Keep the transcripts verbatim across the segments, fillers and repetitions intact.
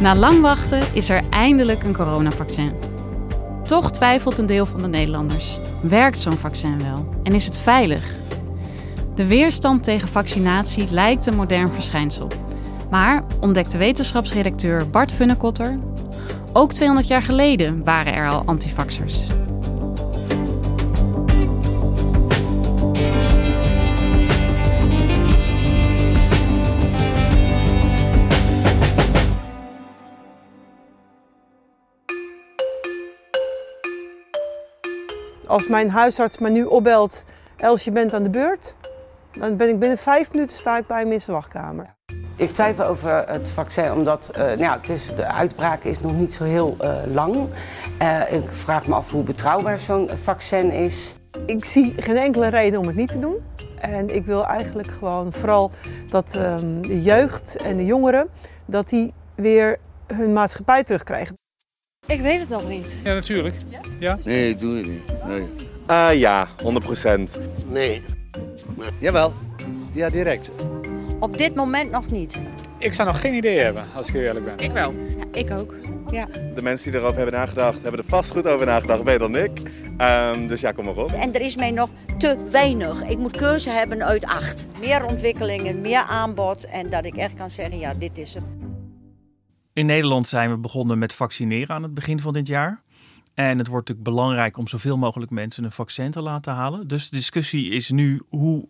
Na lang wachten is er eindelijk een coronavaccin. Toch twijfelt een deel van de Nederlanders. Werkt zo'n vaccin wel? En is het veilig? De weerstand tegen vaccinatie lijkt een modern verschijnsel. Maar, ontdekte wetenschapsredacteur Bart Funnekotter, ook tweehonderd jaar geleden waren er al antivaxers. Als mijn huisarts me nu opbelt, Els, je bent aan de beurt, dan ben ik binnen vijf minuten sta ik bij hem in zijn wachtkamer. Ik twijfel over het vaccin, omdat uh, nou ja, het is, de uitbraak is nog niet zo heel uh, lang. Uh, ik vraag me af hoe betrouwbaar zo'n vaccin is. Ik zie geen enkele reden om het niet te doen. En ik wil eigenlijk gewoon vooral dat um, de jeugd en de jongeren, dat die weer hun maatschappij terugkrijgen. Ik weet het nog niet. Ja, natuurlijk. Ja? Ja? Nee, ik doe het niet. Nee. Uh, ja, honderd procent. Nee. nee. Jawel. Ja, direct. Op dit moment nog niet. Ik zou nog geen idee hebben, als ik eerlijk ben. Ik wel. Ja, ik ook. Ja. De mensen die erover hebben nagedacht, hebben er vast goed over nagedacht, beter dan ik. Um, dus ja, kom maar op. En er is mij nog te weinig. Ik moet keuze hebben uit acht. Meer ontwikkelingen, meer aanbod en dat ik echt kan zeggen, ja, dit is hem. In Nederland zijn we begonnen met vaccineren aan het begin van dit jaar. En het wordt natuurlijk belangrijk om zoveel mogelijk mensen een vaccin te laten halen. Dus de discussie is nu hoe...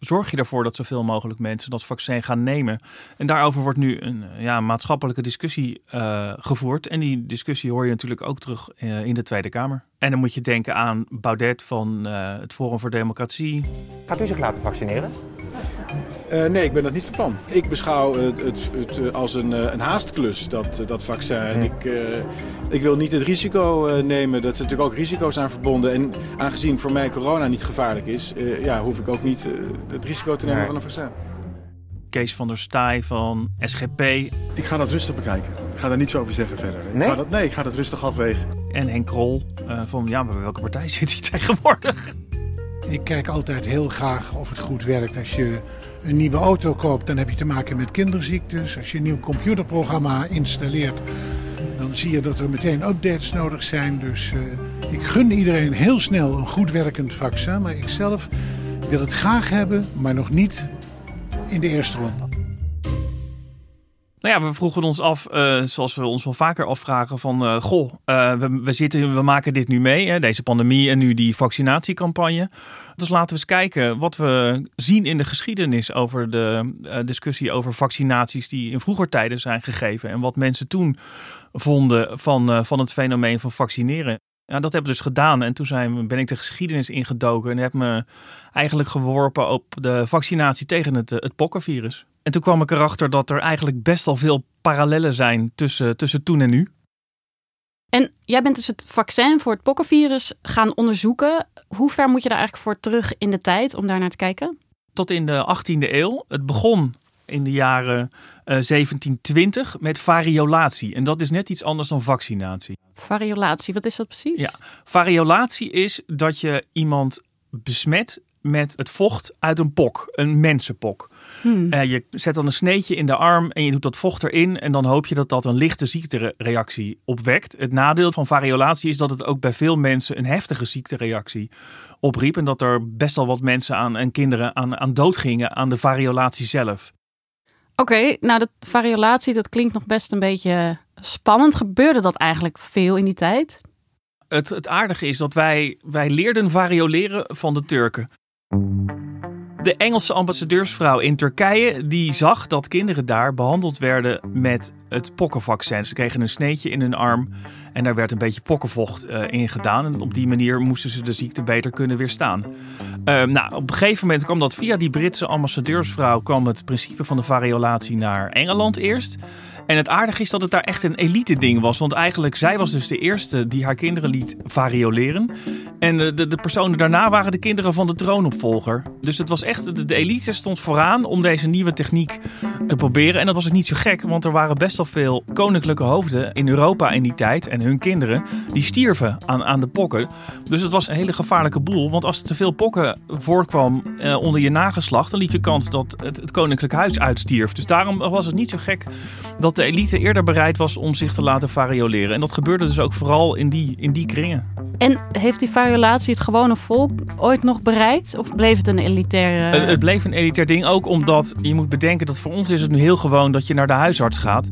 zorg je ervoor dat zoveel mogelijk mensen dat vaccin gaan nemen? En daarover wordt nu een ja, maatschappelijke discussie uh, gevoerd. En die discussie hoor je natuurlijk ook terug uh, in de Tweede Kamer. En dan moet je denken aan Baudet van uh, het Forum voor Democratie. Gaat u zich laten vaccineren? Uh, nee, ik ben dat niet van plan. Ik beschouw het, het, het als een, een haastklus, dat, dat vaccin. Nee. Ik, uh, ik wil niet het risico uh, nemen. Dat er natuurlijk ook risico's aan verbonden. En aangezien voor mij corona niet gevaarlijk is, uh, ja, hoef ik ook niet uh, het risico te nemen nee. van een vaccin. Kees van der Staaij van S G P. Ik ga dat rustig bekijken. Ik ga daar niets over zeggen verder. Nee? Ik ga dat, nee, ik ga dat rustig afwegen. En Henk Krol uh, van, ja, maar bij welke partij zit hij tegenwoordig? Ik kijk altijd heel graag of het goed werkt. Als je een nieuwe auto koopt, dan heb je te maken met kinderziektes. Als je een nieuw computerprogramma installeert, dan zie je dat er meteen updates nodig zijn. Dus uh, ik gun iedereen heel snel een goed werkend vaccin. Maar ik zelf wil het graag hebben, maar nog niet in de eerste ronde. Nou ja, we vroegen ons af, uh, zoals we ons wel vaker afvragen, van uh, goh, uh, we, we, zitten, we maken dit nu mee, hè, deze pandemie en nu die vaccinatiecampagne. Dus laten we eens kijken wat we zien in de geschiedenis over de uh, discussie over vaccinaties die in vroeger tijden zijn gegeven. En wat mensen toen vonden van, uh, van het fenomeen van vaccineren. Ja, dat hebben we dus gedaan en toen zijn, ben ik de geschiedenis ingedoken en heb me eigenlijk geworpen op de vaccinatie tegen het, het pokkenvirus. En toen kwam ik erachter dat er eigenlijk best al veel parallellen zijn tussen, tussen toen en nu. En jij bent dus het vaccin voor het pokkenvirus gaan onderzoeken. Hoe ver moet je daar eigenlijk voor terug in de tijd om daar naar te kijken? Tot in de achttiende eeuw. Het begon in de jaren uh, zeventien twintig met variolatie. En dat is net iets anders dan vaccinatie. Variolatie, wat is dat precies? Ja, variolatie is dat je iemand besmet met het vocht uit een pok, een mensenpok. Hmm. Uh, je zet dan een sneetje in de arm en je doet dat vocht erin en dan hoop je dat dat een lichte ziektereactie opwekt. Het nadeel van variolatie is dat het ook bij veel mensen een heftige ziektereactie opriep en dat er best wel wat mensen aan, en kinderen aan, aan dood gingen aan de variolatie zelf. Oké, okay, nou dat variolatie, dat klinkt nog best een beetje spannend. Gebeurde dat eigenlijk veel in die tijd? Het, het aardige is dat wij, wij leerden varioleren van de Turken. De Engelse ambassadeursvrouw in Turkije die zag dat kinderen daar behandeld werden met het pokkenvaccin. Ze kregen een sneetje in hun arm en daar werd een beetje pokkenvocht uh, in gedaan. En op die manier moesten ze de ziekte beter kunnen weerstaan. Uh, nou, op een gegeven moment kwam dat via die Britse ambassadeursvrouw kwam het principe van de variolatie naar Engeland eerst. En het aardige is dat het daar echt een elite ding was. Want eigenlijk, zij was dus de eerste die haar kinderen liet varioleren. En de, de, de personen daarna waren de kinderen van de troonopvolger. Dus het was echt, de, de elite stond vooraan om deze nieuwe techniek te proberen. En dat was ook niet zo gek, want er waren best wel veel koninklijke hoofden in Europa in die tijd. En hun kinderen, die stierven aan, aan de pokken. Dus het was een hele gevaarlijke boel. Want als er te veel pokken voorkwam eh, onder je nageslacht, dan liep je kans dat het, het koninklijk huis uitstierf. Dus daarom was het niet zo gek dat de elite eerder bereid was om zich te laten varioleren. En dat gebeurde dus ook vooral in die, in die kringen. En heeft die variolatie het gewone volk ooit nog bereikt? Of bleef het een elitair... Uh... Het bleef een elitair ding, ook omdat je moet bedenken dat voor ons is het nu heel gewoon dat je naar de huisarts gaat.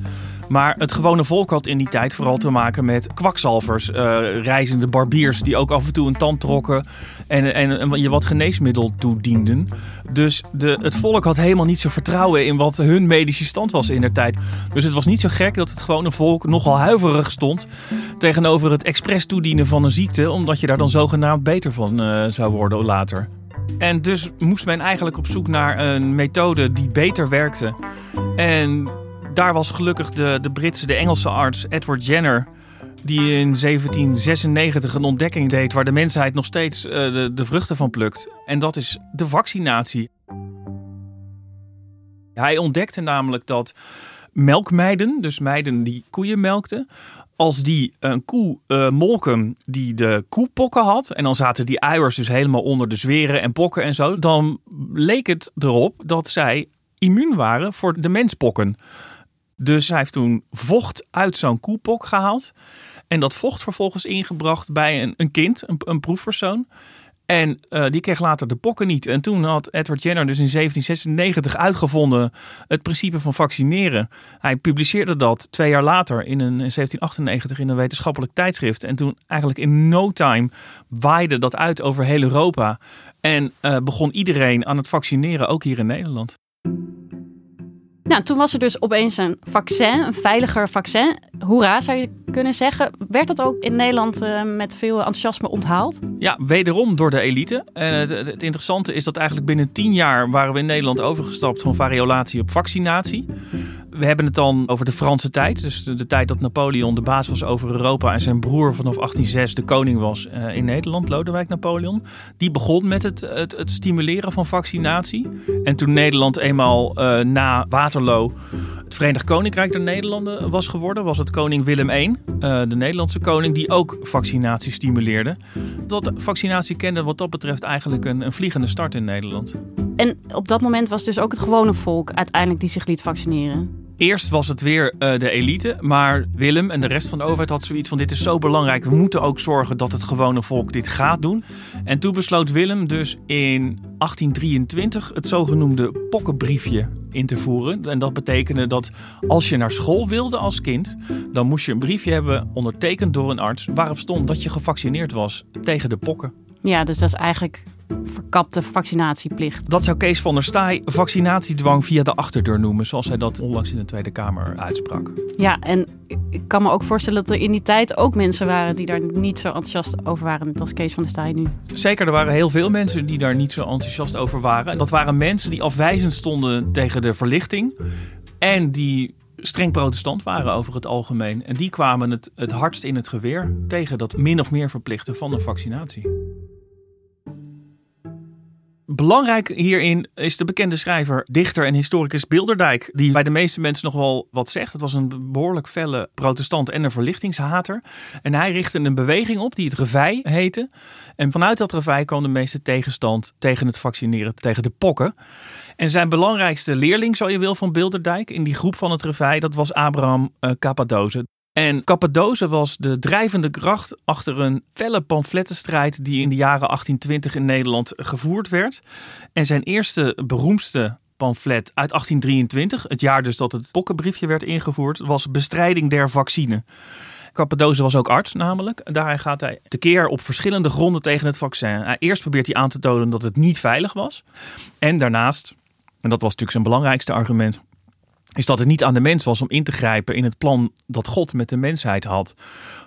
Maar het gewone volk had in die tijd vooral te maken met kwakzalvers, uh, reizende barbiers die ook af en toe een tand trokken en, en, en je wat geneesmiddel toedienden. Dus de, het volk had helemaal niet zo vertrouwen in wat hun medische stand was in der tijd. Dus het was niet zo gek dat het gewone volk nogal huiverig stond tegenover het expres toedienen van een ziekte, omdat je daar dan zogenaamd beter van uh, zou worden later. En dus moest men eigenlijk op zoek naar een methode die beter werkte. En daar was gelukkig de, de Britse, de Engelse arts Edward Jenner, die in zeventien zesennegentig een ontdekking deed waar de mensheid nog steeds uh, de, de vruchten van plukt. En dat is de vaccinatie. Hij ontdekte namelijk dat melkmeiden, dus meiden die koeien melkten, als die een koe uh, molken die de koepokken had, en dan zaten die uiers dus helemaal onder de zweren en pokken en zo, dan leek het erop dat zij immuun waren voor de menspokken. Dus hij heeft toen vocht uit zo'n koepok gehaald en dat vocht vervolgens ingebracht bij een, een kind, een, een proefpersoon. En uh, die kreeg later de pokken niet. En toen had Edward Jenner dus in zeventien zesennegentig uitgevonden het principe van vaccineren. Hij publiceerde dat twee jaar later in, een, in zeventien achtennegentig in een wetenschappelijk tijdschrift. En toen eigenlijk in no time waaide dat uit over heel Europa. En uh, begon iedereen aan het vaccineren, ook hier in Nederland. Nou, toen was er dus opeens een vaccin, een veiliger vaccin. Hoera, zou je kunnen zeggen. Werd dat ook in Nederland uh, met veel enthousiasme onthaald? Ja, wederom door de elite. En het, het interessante is dat eigenlijk binnen tien jaar waren we in Nederland overgestapt van variolatie op vaccinatie. We hebben het dan over de Franse tijd. Dus de, de tijd dat Napoleon de baas was over Europa en zijn broer vanaf achttien zes de koning was uh, in Nederland, Lodewijk Napoleon. Die begon met het, het, het stimuleren van vaccinatie. En toen Nederland eenmaal uh, na Waterloo het Verenigd Koninkrijk der Nederlanden was geworden, was het koning Willem de Eerste, uh, de Nederlandse koning, die ook vaccinatie stimuleerde. Dat vaccinatie kende wat dat betreft eigenlijk een, een vliegende start in Nederland. En op dat moment was dus ook het gewone volk uiteindelijk die zich liet vaccineren? Eerst was het weer uh, de elite, maar Willem en de rest van de overheid had zoiets van dit is zo belangrijk. We moeten ook zorgen dat het gewone volk dit gaat doen. En toen besloot Willem dus in achttien drieëntwintig het zogenoemde pokkenbriefje in te voeren. En dat betekende dat als je naar school wilde als kind, dan moest je een briefje hebben ondertekend door een arts waarop stond dat je gevaccineerd was tegen de pokken. Ja, dus dat is eigenlijk verkapte vaccinatieplicht. Dat zou Kees van der Staaij vaccinatiedwang via de achterdeur noemen, zoals hij dat onlangs in de Tweede Kamer uitsprak. Ja, en ik kan me ook voorstellen dat er in die tijd ook mensen waren die daar niet zo enthousiast over waren als Kees van der Staaij nu. Zeker, er waren heel veel mensen die daar niet zo enthousiast over waren. Dat waren mensen die afwijzend stonden tegen de verlichting en die streng protestant waren over het algemeen. En die kwamen het, het hardst in het geweer tegen dat min of meer verplichten van de vaccinatie. Belangrijk hierin is de bekende schrijver, dichter en historicus Bilderdijk, die bij de meeste mensen nog wel wat zegt. Het was een behoorlijk felle protestant en een verlichtingshater. En hij richtte een beweging op die het Réveil heette. En vanuit dat Réveil kwam de meeste tegenstand tegen het vaccineren tegen de pokken. En zijn belangrijkste leerling, zo je wil, van Bilderdijk in die groep van het Réveil, dat was Abraham uh, Capadose. En Capadose was de drijvende kracht achter een felle pamflettenstrijd die in de jaren achttien twintig in Nederland gevoerd werd. En zijn eerste beroemdste pamflet uit achttien drieëntwintig, het jaar dus dat het pokkenbriefje werd ingevoerd, was Bestrijding der Vaccine. Capadose was ook arts namelijk. Daar gaat hij tekeer op verschillende gronden tegen het vaccin. Eerst probeert hij aan te tonen dat het niet veilig was. En daarnaast, en dat was natuurlijk zijn belangrijkste argument, is dat het niet aan de mens was om in te grijpen in het plan dat God met de mensheid had.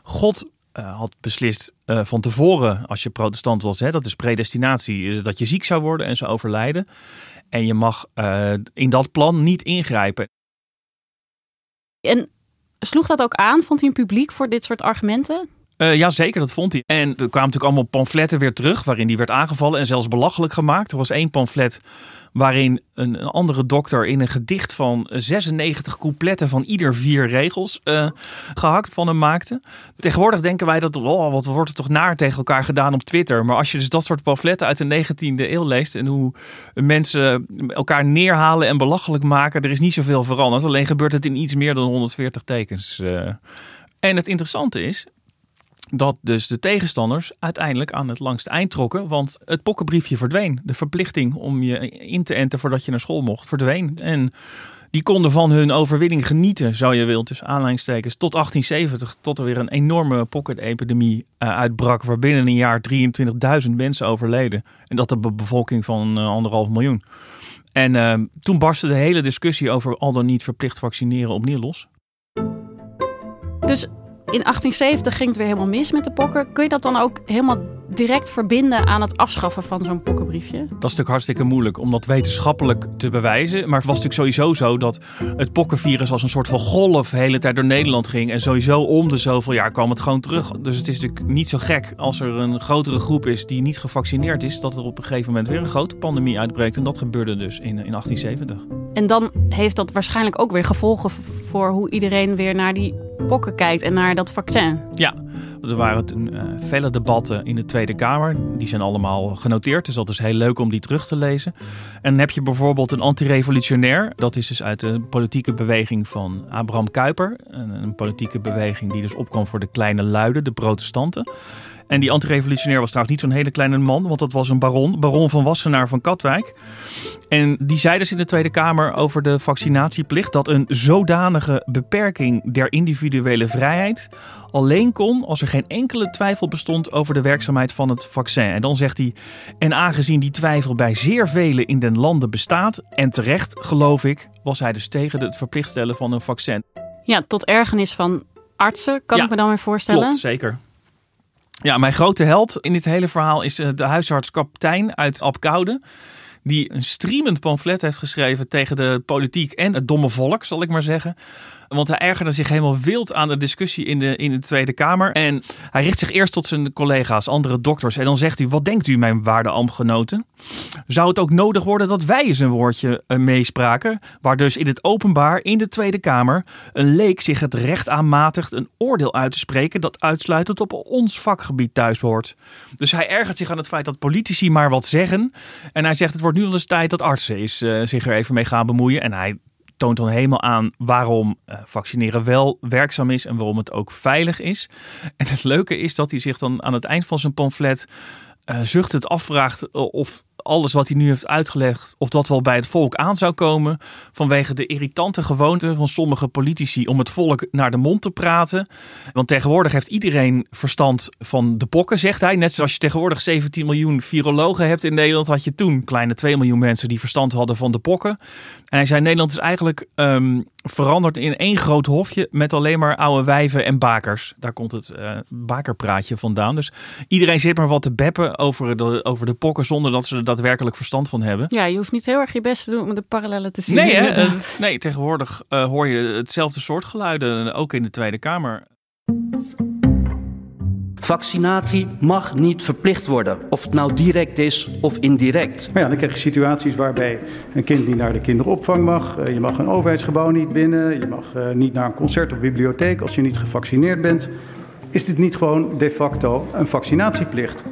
God uh, had beslist uh, van tevoren, als je protestant was, hè, dat is predestinatie, dat je ziek zou worden en zou overlijden. En je mag uh, in dat plan niet ingrijpen. En sloeg dat ook aan? Vond hij een publiek voor dit soort argumenten? Uh, ja, zeker, dat vond hij. En er kwamen natuurlijk allemaal pamfletten weer terug waarin die werd aangevallen en zelfs belachelijk gemaakt. Er was één pamflet waarin een, een andere dokter in een gedicht van zesennegentig coupletten van ieder vier regels uh, gehakt van hem maakte. Tegenwoordig denken wij dat, oh, wat wordt er toch naar tegen elkaar gedaan op Twitter. Maar als je dus dat soort pamfletten uit de negentiende eeuw leest en hoe mensen elkaar neerhalen en belachelijk maken, er is niet zoveel veranderd. Alleen gebeurt het in iets meer dan honderdveertig tekens. Uh. En het interessante is dat dus de tegenstanders uiteindelijk aan het langste eind trokken. Want het pokkenbriefje verdween. De verplichting om je in te enten voordat je naar school mocht verdween. En die konden van hun overwinning genieten, zou je wil, tussen aanleidingstekens, tot achttien zeventig. Tot er weer een enorme pokkenepidemie uitbrak, waar binnen een jaar drieëntwintigduizend mensen overleden. En dat op een bevolking van anderhalf miljoen. En uh, toen barstte de hele discussie over al dan niet verplicht vaccineren opnieuw los. Dus in achttien zeventig ging het weer helemaal mis met de pokken. Kun je dat dan ook helemaal direct verbinden aan het afschaffen van zo'n pokkenbriefje? Dat is natuurlijk hartstikke moeilijk om dat wetenschappelijk te bewijzen. Maar het was natuurlijk sowieso zo dat het pokkenvirus als een soort van golf de hele tijd door Nederland ging. En sowieso om de zoveel jaar kwam het gewoon terug. Dus het is natuurlijk niet zo gek als er een grotere groep is die niet gevaccineerd is, dat er op een gegeven moment weer een grote pandemie uitbreekt. En dat gebeurde dus in, in achttien zeventig. En dan heeft dat waarschijnlijk ook weer gevolgen voor hoe iedereen weer naar die pokken kijkt en naar dat vaccin. Ja, er waren toen, uh, vele debatten in de Tweede Kamer. Die zijn allemaal genoteerd, dus dat is heel leuk om die terug te lezen. En dan heb je bijvoorbeeld een antirevolutionair. Dat is dus uit de politieke beweging van Abraham Kuyper. Een, een politieke beweging die dus opkwam voor de kleine luiden, de protestanten. En die antirevolutionair was trouwens niet zo'n hele kleine man, want dat was een baron, baron van Wassenaar van Katwijk. En die zei dus in de Tweede Kamer over de vaccinatieplicht dat een zodanige beperking der individuele vrijheid alleen kon als er geen enkele twijfel bestond over de werkzaamheid van het vaccin. En dan zegt hij, en aangezien die twijfel bij zeer velen in den landen bestaat, en terecht geloof ik, was hij dus tegen het verplicht stellen van een vaccin. Ja, tot ergernis van artsen, kan ja, ik me dan weer voorstellen. Klopt, zeker. Ja, mijn grote held in dit hele verhaal is de huisarts Kaptein uit Abcoude, die een streamend pamflet heeft geschreven tegen de politiek en het domme volk, zal ik maar zeggen. Want hij ergerde zich helemaal wild aan de discussie in de, in de Tweede Kamer. En hij richt zich eerst tot zijn collega's, andere dokters. En dan zegt hij, wat denkt u, mijn waarde ambtgenoten? Zou het ook nodig worden dat wij eens een woordje uh, meespraken? Waar dus in het openbaar, in de Tweede Kamer, een leek zich het recht aanmatigt een oordeel uit te spreken dat uitsluitend op ons vakgebied thuis hoort. Dus hij ergert zich aan het feit dat politici maar wat zeggen. En hij zegt, het wordt nu al eens tijd dat artsen is, uh, zich er even mee gaan bemoeien. En hij toont dan helemaal aan waarom vaccineren wel werkzaam is en waarom het ook veilig is. En het leuke is dat hij zich dan aan het eind van zijn pamflet uh, zuchtend afvraagt of alles wat hij nu heeft uitgelegd, of dat wel bij het volk aan zou komen vanwege de irritante gewoonte van sommige politici om het volk naar de mond te praten. Want tegenwoordig heeft iedereen verstand van de pokken, zegt hij. Net zoals je tegenwoordig zeventien miljoen virologen hebt in Nederland, had je toen kleine twee miljoen mensen die verstand hadden van de pokken. En hij zei, Nederland is eigenlijk um, veranderd in één groot hofje met alleen maar oude wijven en bakers. Daar komt het uh, bakerpraatje vandaan. Dus iedereen zit maar wat te beppen over de, over de pokken zonder dat ze er daadwerkelijk verstand van hebben. Ja, je hoeft niet heel erg je best te doen om de parallellen te zien. Nee, hè? nee tegenwoordig uh, hoor je hetzelfde soort geluiden, ook in de Tweede Kamer. Vaccinatie mag niet verplicht worden, of het nou direct is of indirect. Maar ja, dan krijg je situaties waarbij een kind niet naar de kinderopvang mag. Je mag een overheidsgebouw niet binnen. Je mag uh, niet naar een concert of bibliotheek als je niet gevaccineerd bent. Is dit niet gewoon de facto een vaccinatieplicht?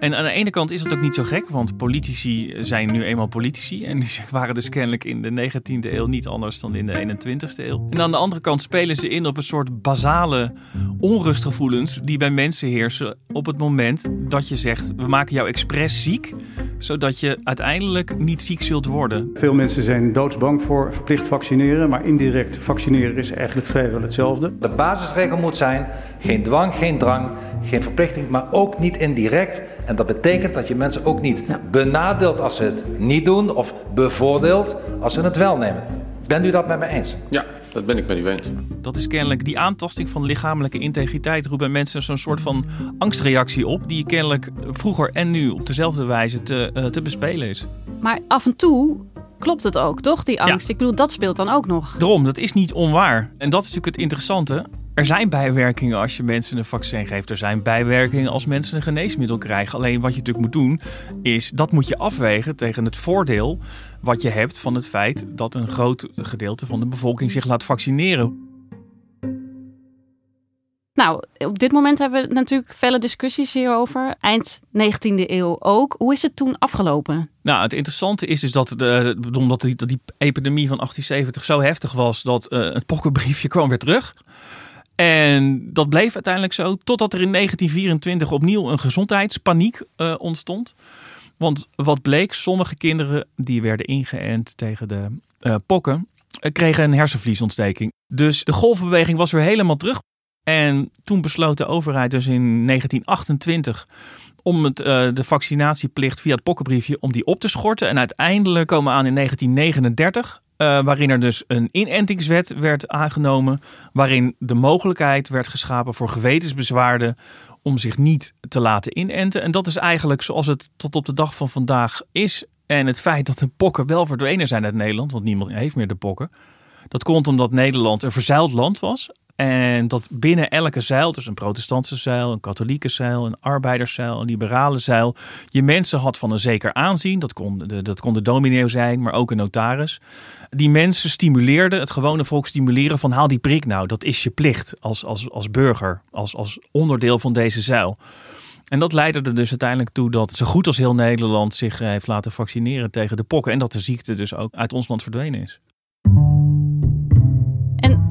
En aan de ene kant is het ook niet zo gek, want politici zijn nu eenmaal politici. En die waren dus kennelijk in de negentiende eeuw niet anders dan in de eenentwintigste eeuw. En aan de andere kant spelen ze in op een soort basale onrustgevoelens die bij mensen heersen op het moment dat je zegt, we maken jou expres ziek, zodat je uiteindelijk niet ziek zult worden. Veel mensen zijn doodsbang voor verplicht vaccineren, maar indirect vaccineren is eigenlijk vrijwel hetzelfde. De basisregel moet zijn, geen dwang, geen drang, geen verplichting, maar ook niet indirect. En dat betekent dat je mensen ook niet benadeelt als ze het niet doen of bevoordeelt als ze het wel nemen. Bent u dat met mij eens? Ja. Dat ben ik met u eens. Dat is kennelijk die aantasting van lichamelijke integriteit roept bij mensen zo'n soort van angstreactie op, die kennelijk vroeger en nu op dezelfde wijze te, uh, te bespelen is. Maar af en toe klopt het ook, toch? Die angst. Ja. Ik bedoel, dat speelt dan ook nog. Daarom, dat is niet onwaar. En dat is natuurlijk het interessante. Er zijn bijwerkingen als je mensen een vaccin geeft. Er zijn bijwerkingen als mensen een geneesmiddel krijgen. Alleen wat je natuurlijk moet doen, is dat moet je afwegen tegen het voordeel wat je hebt van het feit dat een groot gedeelte van de bevolking zich laat vaccineren. Nou, op dit moment hebben we natuurlijk felle discussies hierover. Eind negentiende eeuw ook. Hoe is het toen afgelopen? Nou, het interessante is dus dat, de, omdat die, die epidemie van achttien zeventig zo heftig was, dat uh, het pokkenbriefje kwam weer terug. En dat bleef uiteindelijk zo, totdat er in negentien vierentwintig opnieuw een gezondheidspaniek uh, ontstond. Want wat bleek, sommige kinderen die werden ingeënt tegen de uh, pokken, uh, kregen een hersenvliesontsteking. Dus de golfbeweging was weer helemaal terug. En toen besloot de overheid dus in negentien achtentwintig om het, uh, de vaccinatieplicht via het pokkenbriefje om die op te schorten. En uiteindelijk komen we aan in negentien negenendertig... Uh, waarin er dus een inentingswet werd aangenomen, waarin de mogelijkheid werd geschapen voor gewetensbezwaarden om zich niet te laten inenten. En dat is eigenlijk zoals het tot op de dag van vandaag is. En het feit dat de pokken wel verdwenen zijn uit Nederland, want niemand heeft meer de pokken, dat komt omdat Nederland een verzeild land was. En dat binnen elke zeil, dus een protestantse zeil, een katholieke zeil, een arbeiderszeil, een liberale zeil, je mensen had van een zeker aanzien. Dat kon de, dat kon de dominee zijn, maar ook een notaris. Die mensen stimuleerden, het gewone volk stimuleren van haal die prik nou. Dat is je plicht als, als, als burger, als, als onderdeel van deze zeil. En dat leidde er dus uiteindelijk toe dat zo goed als heel Nederland zich heeft laten vaccineren tegen de pokken. En dat de ziekte dus ook uit ons land verdwenen is.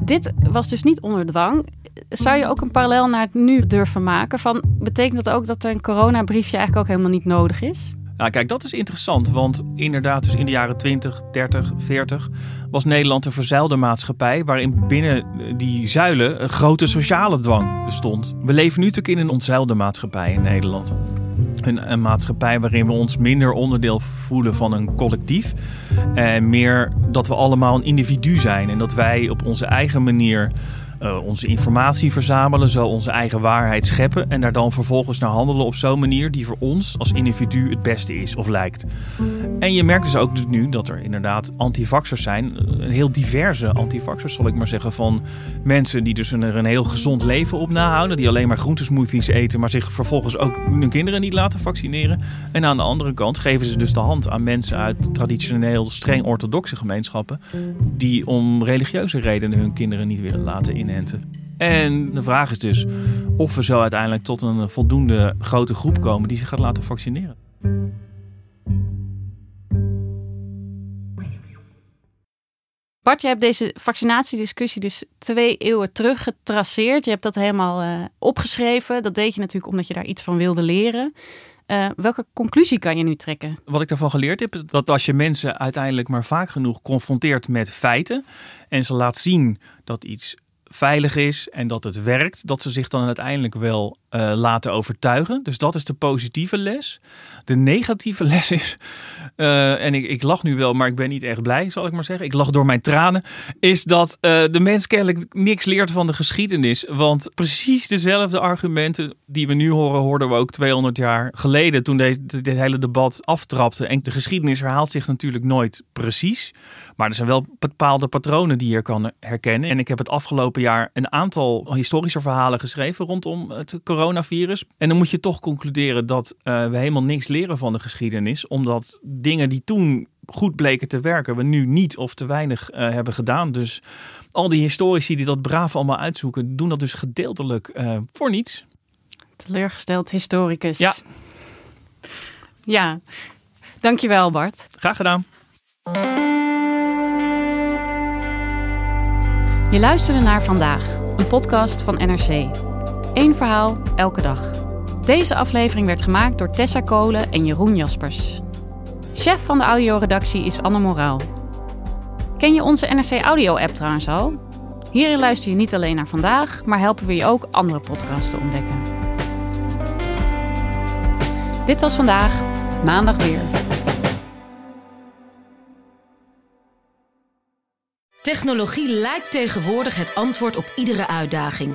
Dit was dus niet onder dwang. Zou je ook een parallel naar het nu durven maken? Van, betekent dat ook dat een coronabriefje eigenlijk ook helemaal niet nodig is? Nou, kijk, dat is interessant. Want inderdaad, dus in de jaren twintig, dertig, veertig... was Nederland een verzeilde maatschappij, waarin binnen die zuilen een grote sociale dwang bestond. We leven nu natuurlijk in een ontzeilde maatschappij in Nederland. Een, een maatschappij waarin we ons minder onderdeel voelen van een collectief. En meer dat we allemaal een individu zijn. En dat wij op onze eigen manier uh, onze informatie verzamelen. Zo onze eigen waarheid scheppen. En daar dan vervolgens naar handelen op zo'n manier die voor ons als individu het beste is of lijkt. En je merkt dus ook nu dat er inderdaad antivaxers zijn. Heel diverse antivaxers, zal ik maar zeggen. Van mensen die dus er een heel gezond leven op nahouden. Die alleen maar groentesmoothies eten, maar zich vervolgens ook hun kinderen niet laten vaccineren. En aan de andere kant geven ze dus de hand aan mensen uit traditioneel streng orthodoxe gemeenschappen. Die om religieuze redenen hun kinderen niet willen laten inenten. En de vraag is dus of we zo uiteindelijk tot een voldoende grote groep komen die zich gaat laten vaccineren. Bart, je hebt deze vaccinatiediscussie dus twee eeuwen terug getraceerd. Je hebt dat helemaal uh, opgeschreven. Dat deed je natuurlijk omdat je daar iets van wilde leren. Uh, welke conclusie kan je nu trekken? Wat ik daarvan geleerd heb, is dat als je mensen uiteindelijk maar vaak genoeg confronteert met feiten en ze laat zien dat iets veilig is en dat het werkt, dat ze zich dan uiteindelijk wel uh, laten overtuigen. Dus dat is de positieve les. De negatieve les is, uh, en ik, ik lach nu wel, maar ik ben niet echt blij, zal ik maar zeggen. Ik lach door mijn tranen, is dat uh, de mens kennelijk niks leert van de geschiedenis. Want precies dezelfde argumenten die we nu horen, hoorden we ook tweehonderd jaar geleden, toen deze, dit hele debat aftrapte. En de geschiedenis herhaalt zich natuurlijk nooit precies. Maar er zijn wel bepaalde patronen die je kan herkennen. En ik heb het afgelopen jaar een aantal historische verhalen geschreven rondom het coronavirus. En dan moet je toch concluderen dat uh, we helemaal niks leren van de geschiedenis. Omdat dingen die toen goed bleken te werken, we nu niet of te weinig uh, hebben gedaan. Dus al die historici die dat braaf allemaal uitzoeken, doen dat dus gedeeltelijk uh, voor niets. Teleurgesteld historicus. Ja. Ja. Dankjewel, Bart. Graag gedaan. Je luisterde naar Vandaag, een podcast van N R C. Eén verhaal, elke dag. Deze aflevering werd gemaakt door Tessa Colen en Jeroen Jaspers. Chef van de audioredactie is Anne Moraal. Ken je onze N R C Audio-app trouwens al? Hierin luister je niet alleen naar vandaag, maar helpen we je ook andere podcasts te ontdekken. Dit was vandaag, maandag weer. Technologie lijkt tegenwoordig het antwoord op iedere uitdaging.